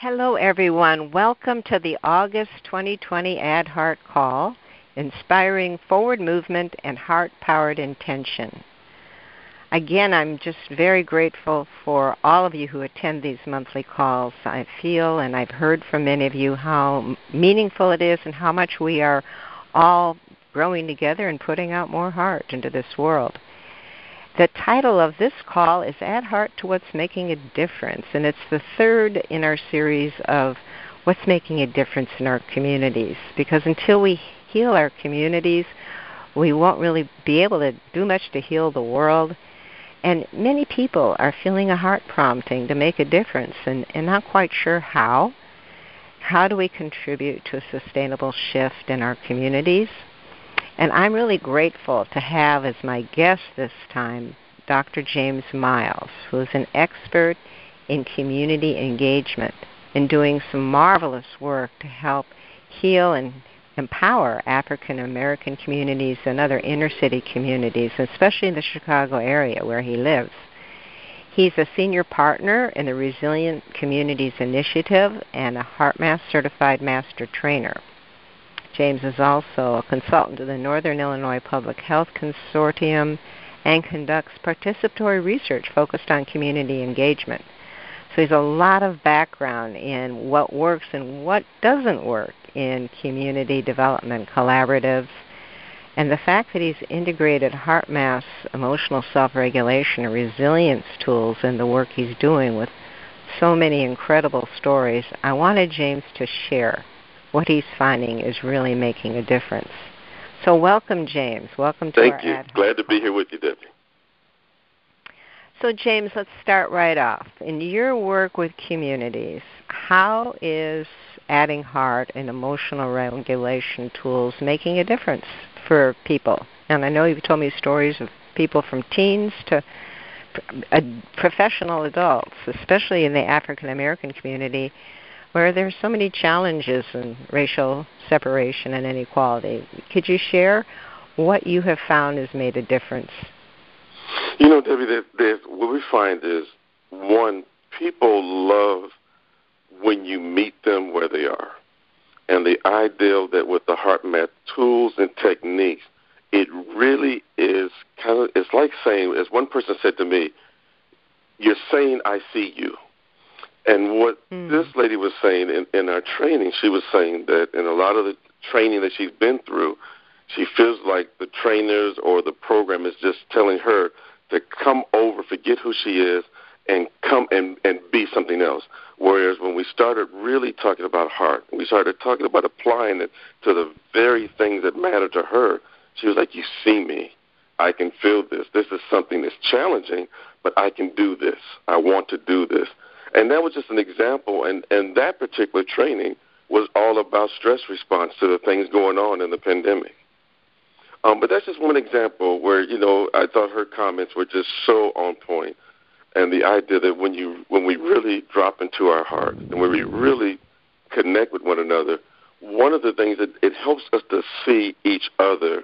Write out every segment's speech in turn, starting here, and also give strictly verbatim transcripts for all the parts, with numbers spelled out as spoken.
Hello everyone. Welcome to the August twenty twenty Ad Heart Call, Inspiring Forward Movement and Heart-Powered Intention. Again, I'm just very grateful for all of you who attend these monthly calls. I feel and I've heard from many of you how meaningful it is and how much we are all growing together and putting out more heart into this world. The title of this call is Add Heart to What's Making a Difference, and it's the third in our series of What's Making a Difference in Our Communities, because until we heal our communities, we won't really be able to do much to heal the world. And many people are feeling a heart prompting to make a difference and, and not quite sure how. How do we contribute to a sustainable shift in our communities? And I'm really grateful to have as my guest this time Doctor James Miles, who is an expert in community engagement and doing some marvelous work to help heal and empower African American communities and other inner city communities, especially in the Chicago area where he lives. He's a senior partner in the Resilient Communities Initiative and a HeartMath certified master trainer. James is also a consultant to the Northern Illinois Public Health Consortium and conducts participatory research focused on community engagement. So he's a lot of background in what works and what doesn't work in community development collaboratives, and the fact that he's integrated HeartMath's emotional self-regulation and resilience tools in the work he's doing with so many incredible stories. I wanted James to share what he's finding is really making a difference. So welcome, James. Welcome to Thank our Thank you. Ad- Glad to be here with you, Debbie. So, James, let's start right off. In your work with communities, how is adding heart and emotional regulation tools making a difference for people? And I know you've told me stories of people from teens to professional adults, especially in the African American community, where there's so many challenges in racial separation and inequality. Could you share what you have found has made a difference? You know, Debbie, there's, there's, what we find is, one, people love when you meet them where they are. And the ideal that with the HeartMath tools and techniques, it really is kind of, it's like saying, as one person said to me, you're saying, I see you. And what mm. this lady was saying in, in our training, she was saying that in a lot of the training that she's been through, she feels like the trainers or the program is just telling her to come over, forget who she is, and come and, and be something else. Whereas when we started really talking about heart, we started talking about applying it to the very things that matter to her, she was like, you see me. I can feel this. This is something that's challenging, but I can do this. I want to do this. And that was just an example, and, and that particular training was all about stress response to the things going on in the pandemic. Um, but that's just one example where, you know, I thought her comments were just so on point, and the idea that when you when we really drop into our heart and when we really connect with one another, one of the things that it helps us to see each other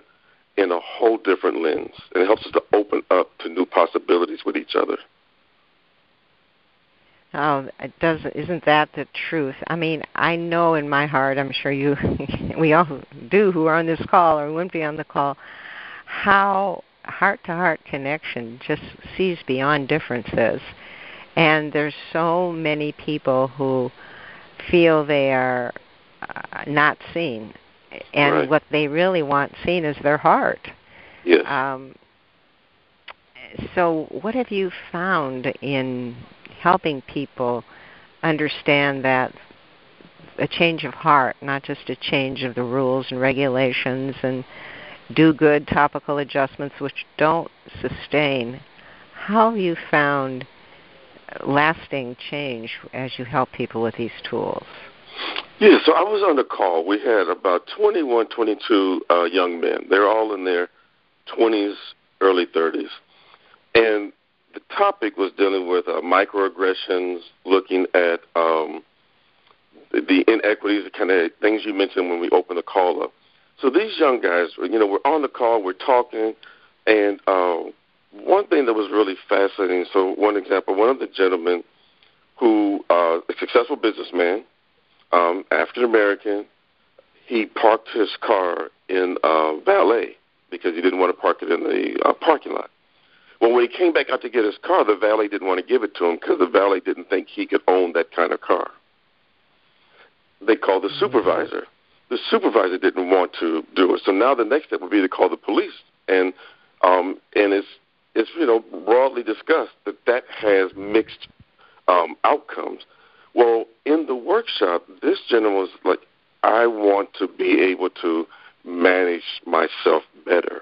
in a whole different lens, and it helps us to open up to new possibilities with each other. Oh, it does, isn't that the truth? I mean, I know in my heart, I'm sure you, we all do who are on this call or wouldn't be on the call, how heart-to-heart connection just sees beyond differences. And there's so many people who feel they are uh, not seen. And right. What they really want seen is their heart. Yes. Um, so what have you found in helping people understand that a change of heart, not just a change of the rules and regulations and do good topical adjustments which don't sustain, how have you found lasting change as you help people with these tools? Yeah, so I was on the call. We had about twenty-one, twenty-two uh, young men. They're all in their twenties, early thirties. And the topic was dealing with uh, microaggressions, looking at um, the inequities, the kind of things you mentioned when we opened the call up. So these young guys, you know, we're on the call, we're talking, and uh, one thing that was really fascinating, so one example, one of the gentlemen who uh, a successful businessman, um, African American. He parked his car in uh, valet because he didn't want to park it in the uh, parking lot. Well, when he came back out to get his car, the valet didn't want to give it to him because the valet didn't think he could own that kind of car. They called the supervisor. The supervisor didn't want to do it. So now the next step would be to call the police. And um, and it's, it's you know, broadly discussed that that has mixed um, outcomes. Well, in the workshop, this gentleman was like, I want to be able to manage myself better.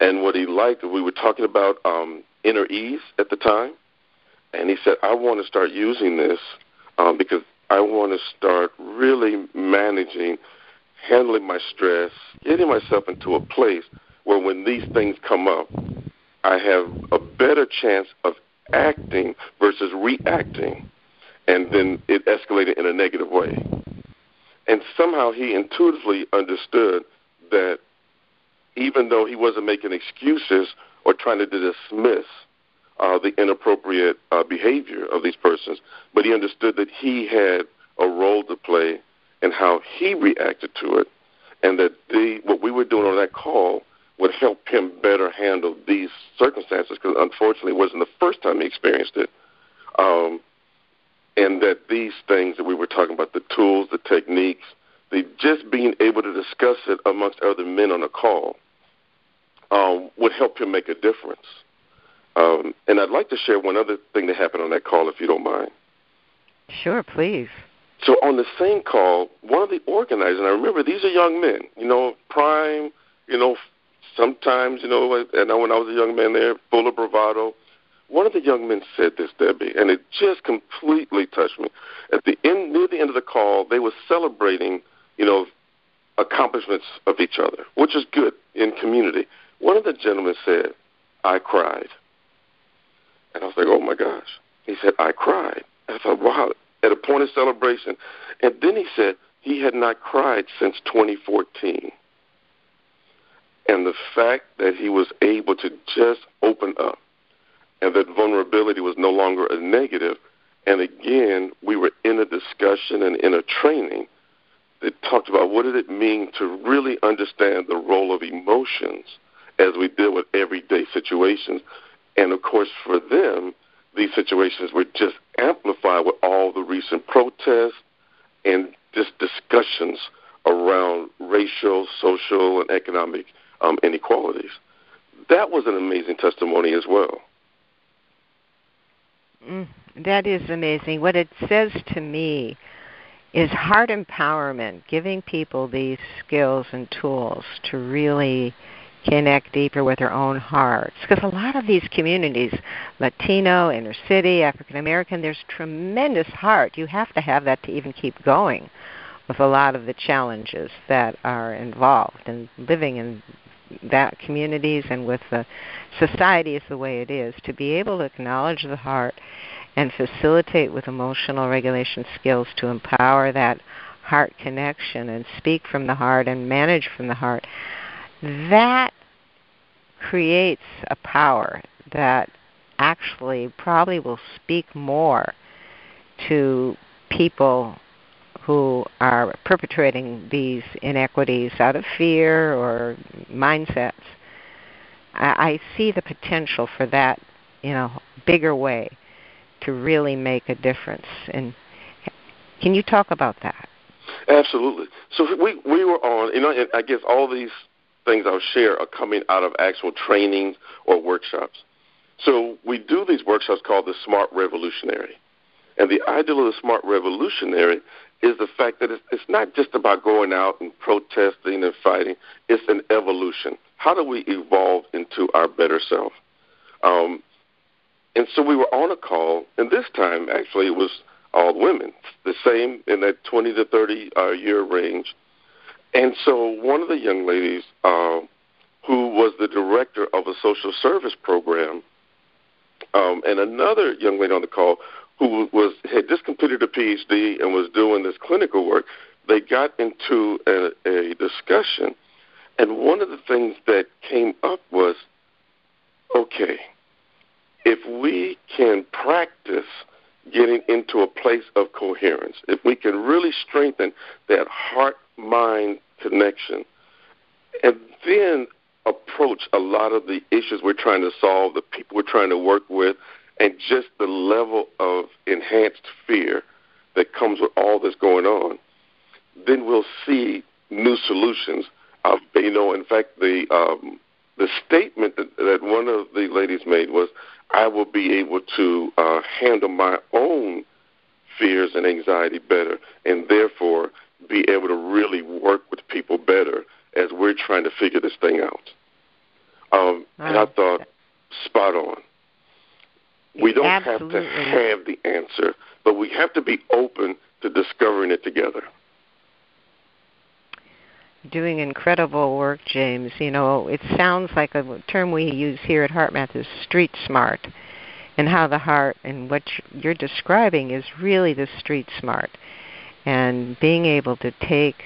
And what he liked, we were talking about um, inner ease at the time, and he said, I want to start using this um, because I want to start really managing, handling my stress, getting myself into a place where when these things come up, I have a better chance of acting versus reacting, and then it escalated in a negative way. And somehow he intuitively understood that even though he wasn't making excuses or trying to dismiss uh, the inappropriate uh, behavior of these persons, but he understood that he had a role to play in how he reacted to it, and that the, what we were doing on that call would help him better handle these circumstances, because unfortunately it wasn't the first time he experienced it. Um, And that these things that we were talking about, the tools, the techniques, the just being able to discuss it amongst other men on a call um, would help him make a difference. Um, and I'd like to share one other thing that happened on that call, if you don't mind. Sure, please. So on the same call, one of the organizers, and I remember these are young men, you know, prime, you know, sometimes, you know, I know when I was a young man there, full of bravado. One of the young men said this, Debbie, and it just completely touched me. At the end, near the end of the call, they were celebrating, you know, accomplishments of each other, which is good in community. One of the gentlemen said, I cried. And I was like, oh, my gosh. He said, I cried. I thought, wow, at a point of celebration. And then he said he had not cried since twenty fourteen. And the fact that he was able to just open up, and that vulnerability was no longer a negative. And again, we were in a discussion and in a training that talked about what did it mean to really understand the role of emotions as we deal with everyday situations. And, of course, for them, these situations were just amplified with all the recent protests and just discussions around racial, social, and economic um, inequalities. That was an amazing testimony as well. Mm, that is amazing. What it says to me is heart empowerment, giving people these skills and tools to really connect deeper with their own hearts. Because a lot of these communities, Latino, inner city, African American, there's tremendous heart. You have to have that to even keep going with a lot of the challenges that are involved in living in that communities and with the society is the way it is, to be able to acknowledge the heart and facilitate with emotional regulation skills to empower that heart connection and speak from the heart and manage from the heart, that creates a power that actually probably will speak more to people who are perpetrating these inequities out of fear or mindsets. I, I see the potential for that in a bigger way to really make a difference. And can you talk about that? Absolutely. So we, we were on, you know, and I guess all these things I'll share are coming out of actual trainings or workshops. So we do these workshops called the Smart Revolutionary. And the ideal of the Smart Revolutionary is the fact that it's not just about going out and protesting and fighting. It's an evolution. How do we evolve into our better self? Um, and so we were on a call, and this time, actually, it was all women, the same in that twenty to thirty-year uh, range. And so one of the young ladies, uh, who was the director of a social service program, um, and another young lady on the call who was had just completed a P H D and was doing this clinical work, they got into a, a discussion. And one of the things that came up was, okay, if we can practice getting into a place of coherence. If we can really strengthen that heart-mind connection and then approach a lot of the issues we're trying to solve, the people we're trying to work with, and just the level of enhanced fear that comes with all that's going on, then we'll see new solutions. Uh, you know, in fact, the um, the statement that, that one of the ladies made was, I will be able to uh, handle my own fears and anxiety better, and therefore be able to really work with people better as we're trying to figure this thing out. Um, and I thought, spot on. We don't Absolutely. have to have the answer, but we have to be open to discovering it together. Doing incredible work, James. You know, it sounds like a term we use here at HeartMath is street smart, and how the heart and what you're describing is really the street smart, and being able to take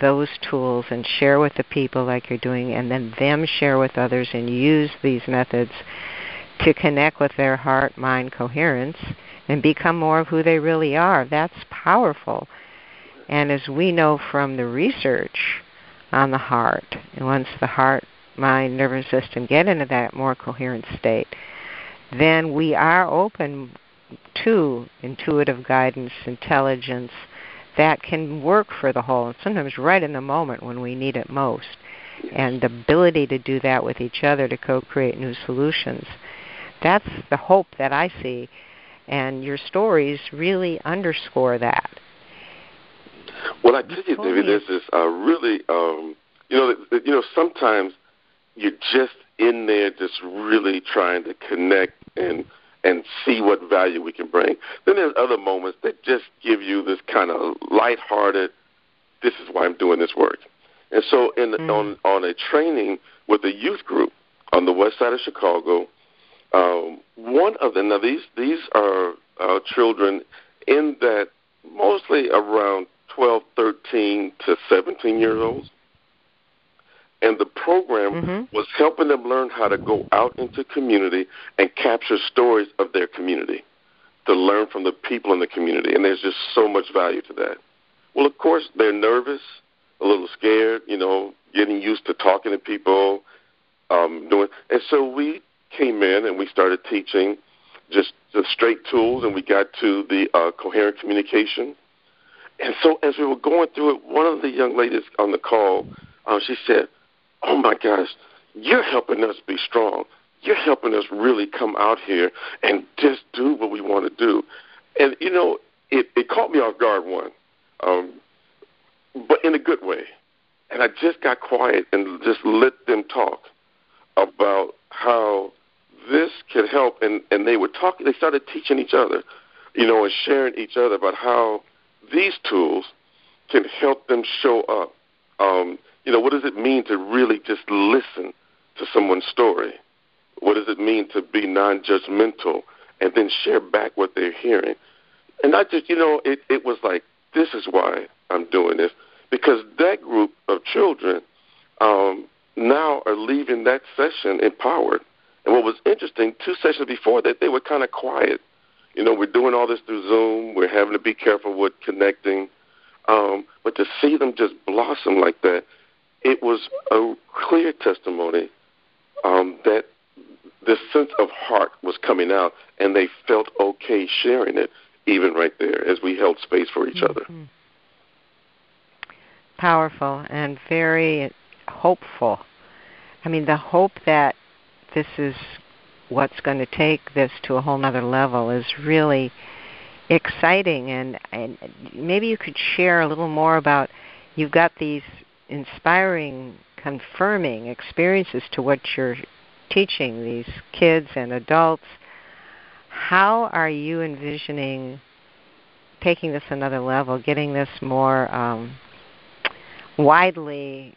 those tools and share with the people like you're doing, and then them share with others and use these methods to connect with their heart-mind coherence and become more of who they really are. That's powerful. And as we know from the research on the heart, and once the heart, mind, nervous system get into that more coherent state, then we are open to intuitive guidance, intelligence, that can work for the whole, and sometimes right in the moment when we need it most. And the ability to do that with each other to co-create new solutions. That's the hope that I see, and your stories really underscore that. Well, I tell you, David, there's this uh, really, um, you know, you know, sometimes you're just in there just really trying to connect and and see what value we can bring. Then there's other moments that just give you this kind of lighthearted, this is why I'm doing this work. And so in, mm-hmm. on, on a training with a youth group on the west side of Chicago, um, one of them, now these, these are uh, children in that mostly around twelve, thirteen to seventeen years olds. And the program mm-hmm. was helping them learn how to go out into community and capture stories of their community, to learn from the people in the community. And there's just so much value to that. Well, of course, they're nervous, a little scared, you know, getting used to talking to people. Um, doing, and so we came in and we started teaching just the straight tools, and we got to the uh, coherent communication. And so as we were going through it, one of the young ladies on the call, uh, she said, oh, my gosh, you're helping us be strong. You're helping us really come out here and just do what we want to do. And, you know, it, it caught me off guard, one, um, but in a good way. And I just got quiet and just let them talk about how this could help. And, and they were talking. They started teaching each other, you know, and sharing each other about how these tools can help them show up. Um, you know, what does it mean to really just listen to someone's story? What does it mean to be non-judgmental and then share back what they're hearing? And I just, you know, it, it was like, this is why I'm doing this, because that group of children um, now are leaving that session empowered. And what was interesting, two sessions before that, they were kind of quiet. You know, we're doing all this through Zoom. We're having to be careful with connecting. Um, but to see them just blossom like that, it was a clear testimony um, that this sense of heart was coming out, and they felt okay sharing it even right there as we held space for each mm-hmm. other. Powerful and very hopeful. I mean, the hope that this is what's going to take this to a whole nother level is really exciting. And, and maybe you could share a little more about, you've got these inspiring, confirming experiences to what you're teaching these kids and adults. How are you envisioning taking this another level, getting this more um, widely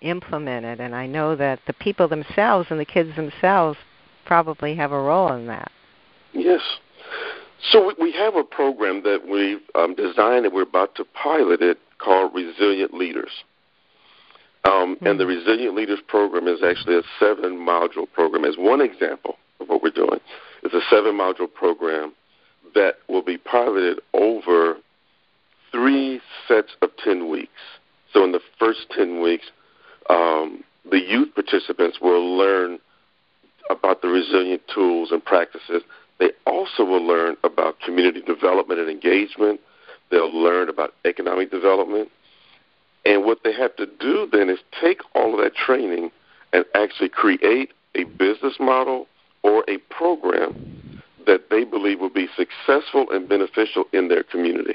implemented? And I know that the people themselves and the kids themselves probably have a role in that. Yes. So we have a program that we've um, designed, and we're about to pilot it, called Resilient Leaders. Um, mm-hmm. And the Resilient Leaders program is actually a seven-module program. As one example of what we're doing, it's a seven-module program that will be piloted over three sets of ten weeks. So in the first ten weeks, um, the youth participants will learn about the resilient tools and practices. They also will learn about community development and engagement. They'll learn about economic development. And what they have to do then is take all of that training and actually create a business model or a program that they believe will be successful and beneficial in their community.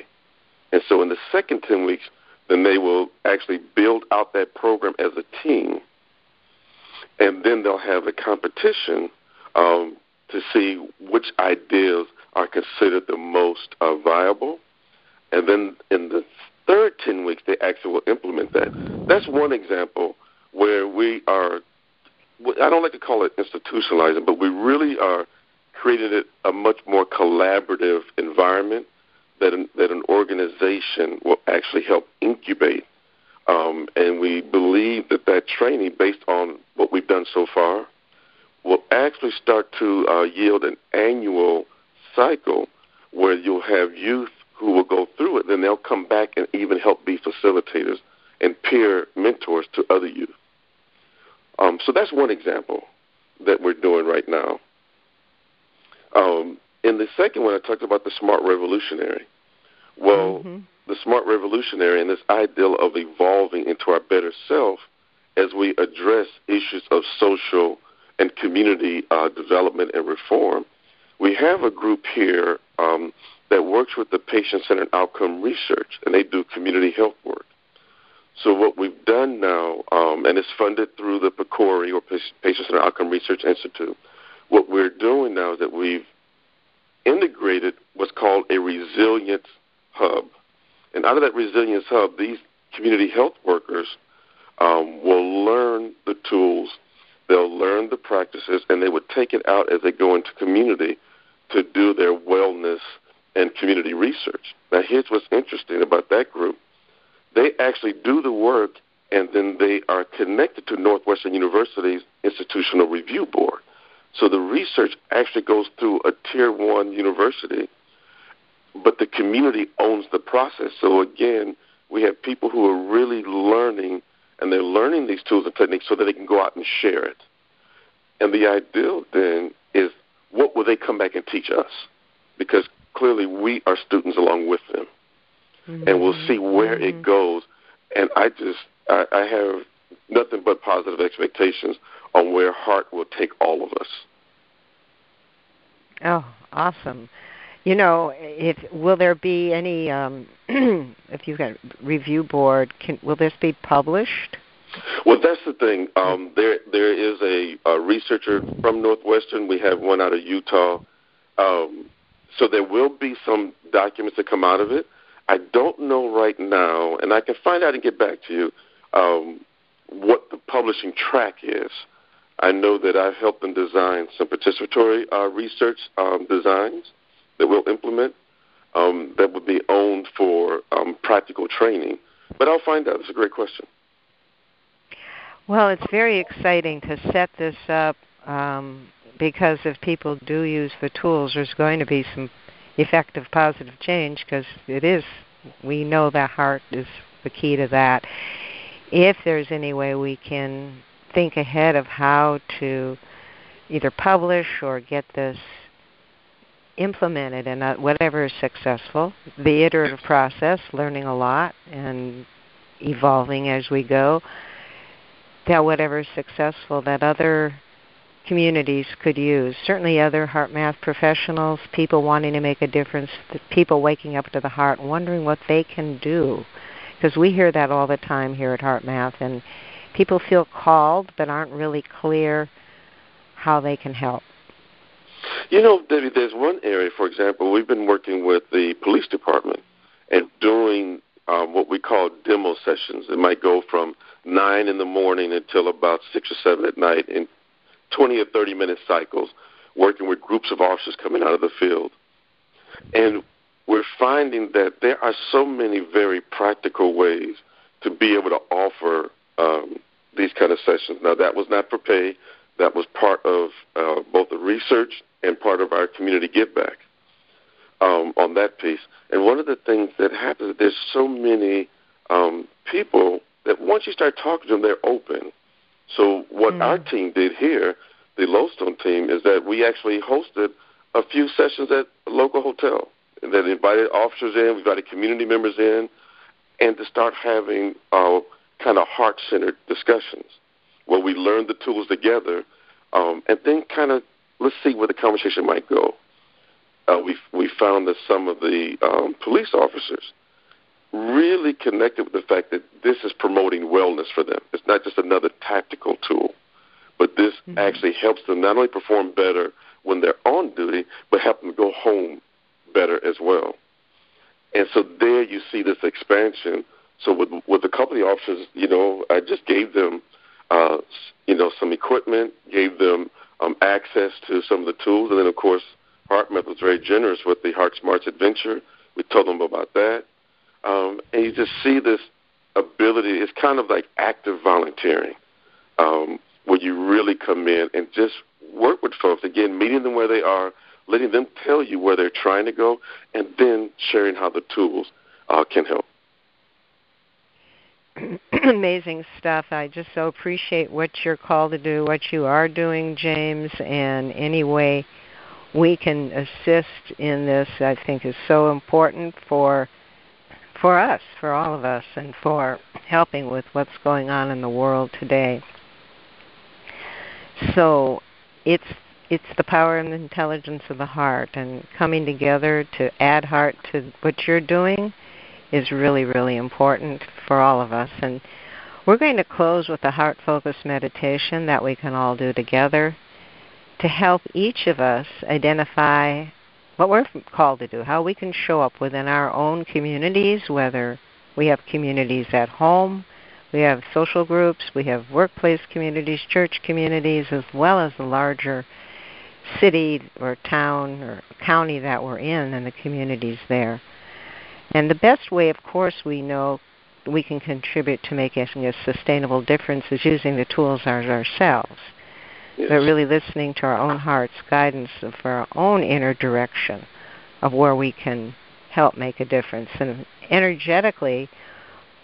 And so in the second ten weeks, then they will actually build out that program as a team. And then they'll have a competition um, to see which ideas are considered the most uh, viable. And then in the third ten weeks, they actually will implement that. That's one example where we are, I don't like to call it institutionalizing, but we really are creating a much more collaborative environment that an, that an organization will actually help incubate. Um, and we believe that that training, based on what we've done so far, will actually start to uh, yield an annual cycle where you'll have youth who will go through it, then they'll come back and even help be facilitators and peer mentors to other youth. Um, so that's one example that we're doing right now. Um, in the second one, I talked about the smart revolutionary. Well, mm-hmm. the smart revolutionary and this ideal of evolving into our better self as we address issues of social and community uh, development and reform. We have a group here um, that works with the Patient-Centered Outcome Research, and they do community health work. So what we've done now, um, and it's funded through the PCORI, or Patient-Centered Outcome Research Institute, what we're doing now is that we've integrated what's called a resilience hub. And out of that resilience hub, these community health workers um, will learn the tools, they'll learn the practices, and they would take it out as they go into community to do their wellness and community research. Now, here's what's interesting about that group. They actually do the work, and then they are connected to Northwestern University's Institutional Review Board. So the research actually goes through a tier one university, but the community owns the process. So again, we have people who are really learning, and they're learning these tools and techniques so that they can go out and share it. And the ideal then is, what will they come back and teach us? Because clearly we are students along with them. Mm-hmm. And we'll see where mm-hmm. it goes. And I just, I, I have nothing but positive expectations on where Heart will take all of us. Oh, awesome. You know, if, will there be any, um, if you've got a review board, can, will this be published? Well, that's the thing. Um, there, There is a, a researcher from Northwestern. We have one out of Utah. Um, so there will be some documents that come out of it. I don't know right now, and I can find out and get back to you, um, what the publishing track is. I know that I've helped them design some participatory uh, research um, designs that we'll implement um, that would be owned for um, practical training. But I'll find out. It's a great question. Well, it's very exciting to set this up um, because if people do use the tools, there's going to be some effective positive change because it is, we know that Heart is the key to that. If there's any way we can think ahead of how to either publish or get this implemented and whatever is successful, the iterative process, learning a lot and evolving as we go, that whatever is successful that other communities could use, certainly other HeartMath professionals, people wanting to make a difference, people waking up to the heart, wondering what they can do. Because we hear that all the time here at HeartMath, and people feel called but aren't really clear how they can help. You know, Debbie, there's one area, for example, we've been working with the police department and doing um, what we call demo sessions. It might go from nine in the morning until about six or seven at night in twenty or thirty minute cycles, working with groups of officers coming out of the field. And we're finding that there are so many very practical ways to be able to offer um, these kind of sessions. Now, that was not for pay. That was part of uh, both the research and part of our community give back. um, on that piece. And one of the things that happens, there's so many um, people that once you start talking to them, they're open. So what mm. our team did here, the Lowstone team, is that we actually hosted a few sessions at a local hotel that invited officers in, we invited community members in, and to start having uh, kind of heart-centered discussions where we learn the tools together um, and then kind of let's see where the conversation might go. Uh, we we found that some of the um, police officers really connected with the fact that this is promoting wellness for them. It's not just another tactical tool, but this mm-hmm. actually helps them not only perform better when they're on duty, but help them go home better as well. And so there you see this expansion. So with with the company officers, you know, I just gave them, uh, you know, some equipment, gave them um, access to some of the tools, and then, of course, HeartMath was very generous with the HeartSmart's Adventure. We told them about that. Um, and you just see this ability. It's kind of like active volunteering um, where you really come in and just work with folks, again, meeting them where they are, letting them tell you where they're trying to go, and then sharing how the tools uh, can help. Amazing stuff. I just so appreciate what you're called to do, what you are doing, James, and any way we can assist in this I think is so important for for us, for all of us, and for helping with what's going on in the world today. So it's it's the power and the intelligence of the heart, and coming together to add heart to what you're doing is really, really important for all of us. And we're going to close with a heart-focused meditation that we can all do together to help each of us identify what we're called to do, how we can show up within our own communities, whether we have communities at home, we have social groups, we have workplace communities, church communities, as well as the larger city or town or county that we're in and the communities there. And the best way, of course, we know we can contribute to making a sustainable difference is using the tools ourselves. Yes. But really listening to our own heart's guidance for our own inner direction of where we can help make a difference. And energetically,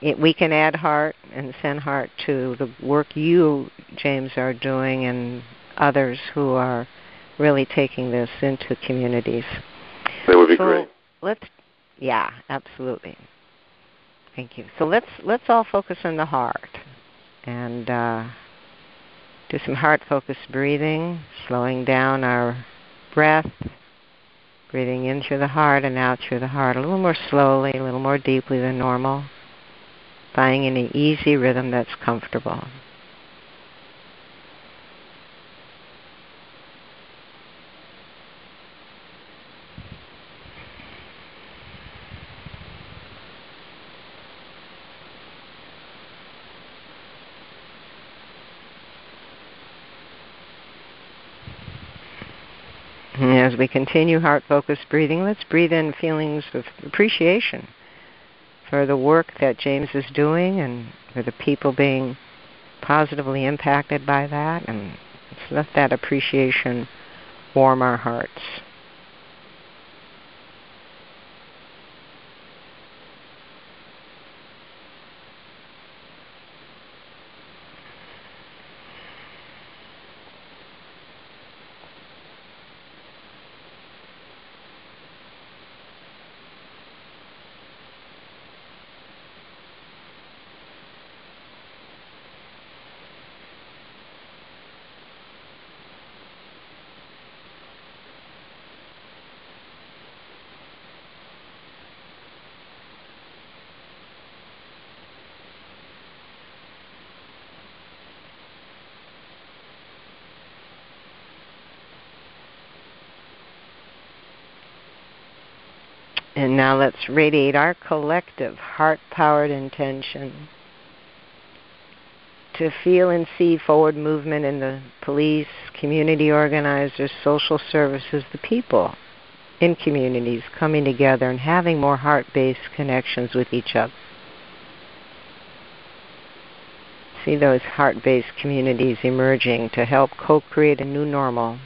it, we can add heart and send heart to the work you, James, are doing and others who are really taking this into communities. That would be so great. Let's Yeah, absolutely. Thank you. So let's let's all focus on the heart and uh, do some heart-focused breathing, slowing down our breath, breathing in through the heart and out through the heart a little more slowly, a little more deeply than normal, finding an easy rhythm that's comfortable. As we continue heart-focused breathing, let's breathe in feelings of appreciation for the work that James is doing and for the people being positively impacted by that, and let's let that appreciation warm our hearts. And now let's radiate our collective heart-powered intention to feel and see forward movement in the police, community organizers, social services, the people in communities coming together and having more heart-based connections with each other. See those heart-based communities emerging to help co-create a new normal.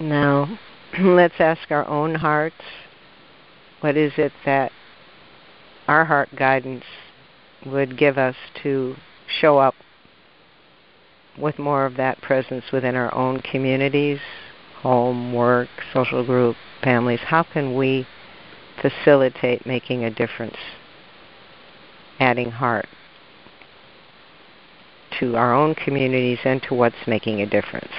Now, let's ask our own hearts, what is it that our heart guidance would give us to show up with more of that presence within our own communities, home, work, social group, families? How can we facilitate making a difference, adding heart to our own communities and to what's making a difference?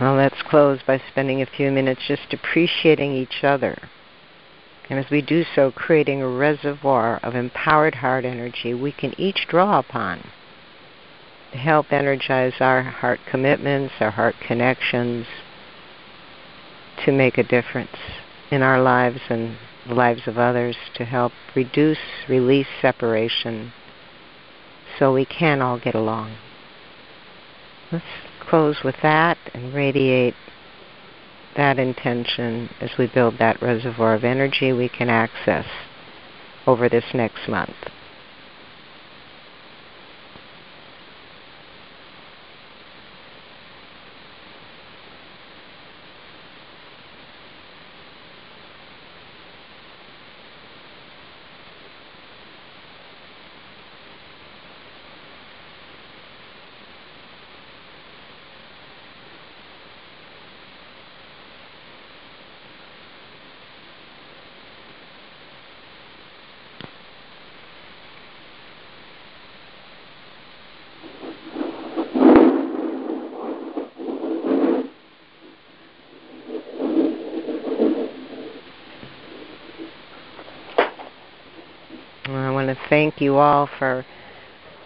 Well, let's close by spending a few minutes just appreciating each other. And as we do so, creating a reservoir of empowered heart energy we can each draw upon to help energize our heart commitments, our heart connections, to make a difference in our lives and the lives of others, to help reduce, release separation so we can all get along. Let's close with that and radiate that intention as we build that reservoir of energy we can access over this next month. Thank you all for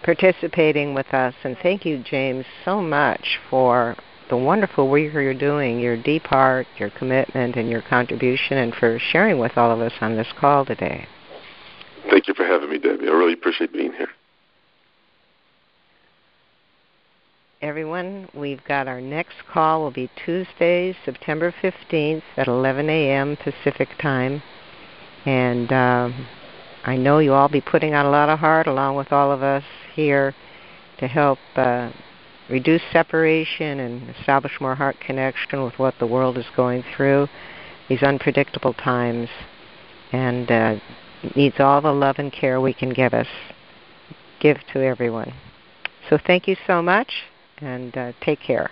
participating with us, and thank you, James, so much for the wonderful work you're doing, your deep heart, your commitment, and your contribution, and for sharing with all of us on this call today. Thank you for having me, Debbie. I really appreciate being here. Everyone, we've got our next call will be Tuesday, September fifteenth at eleven a.m. Pacific time, and Um, I know you all be putting out a lot of heart along with all of us here to help uh, reduce separation and establish more heart connection with what the world is going through, these unpredictable times, and uh, needs all the love and care we can give us, give to everyone. So thank you so much, and uh, take care.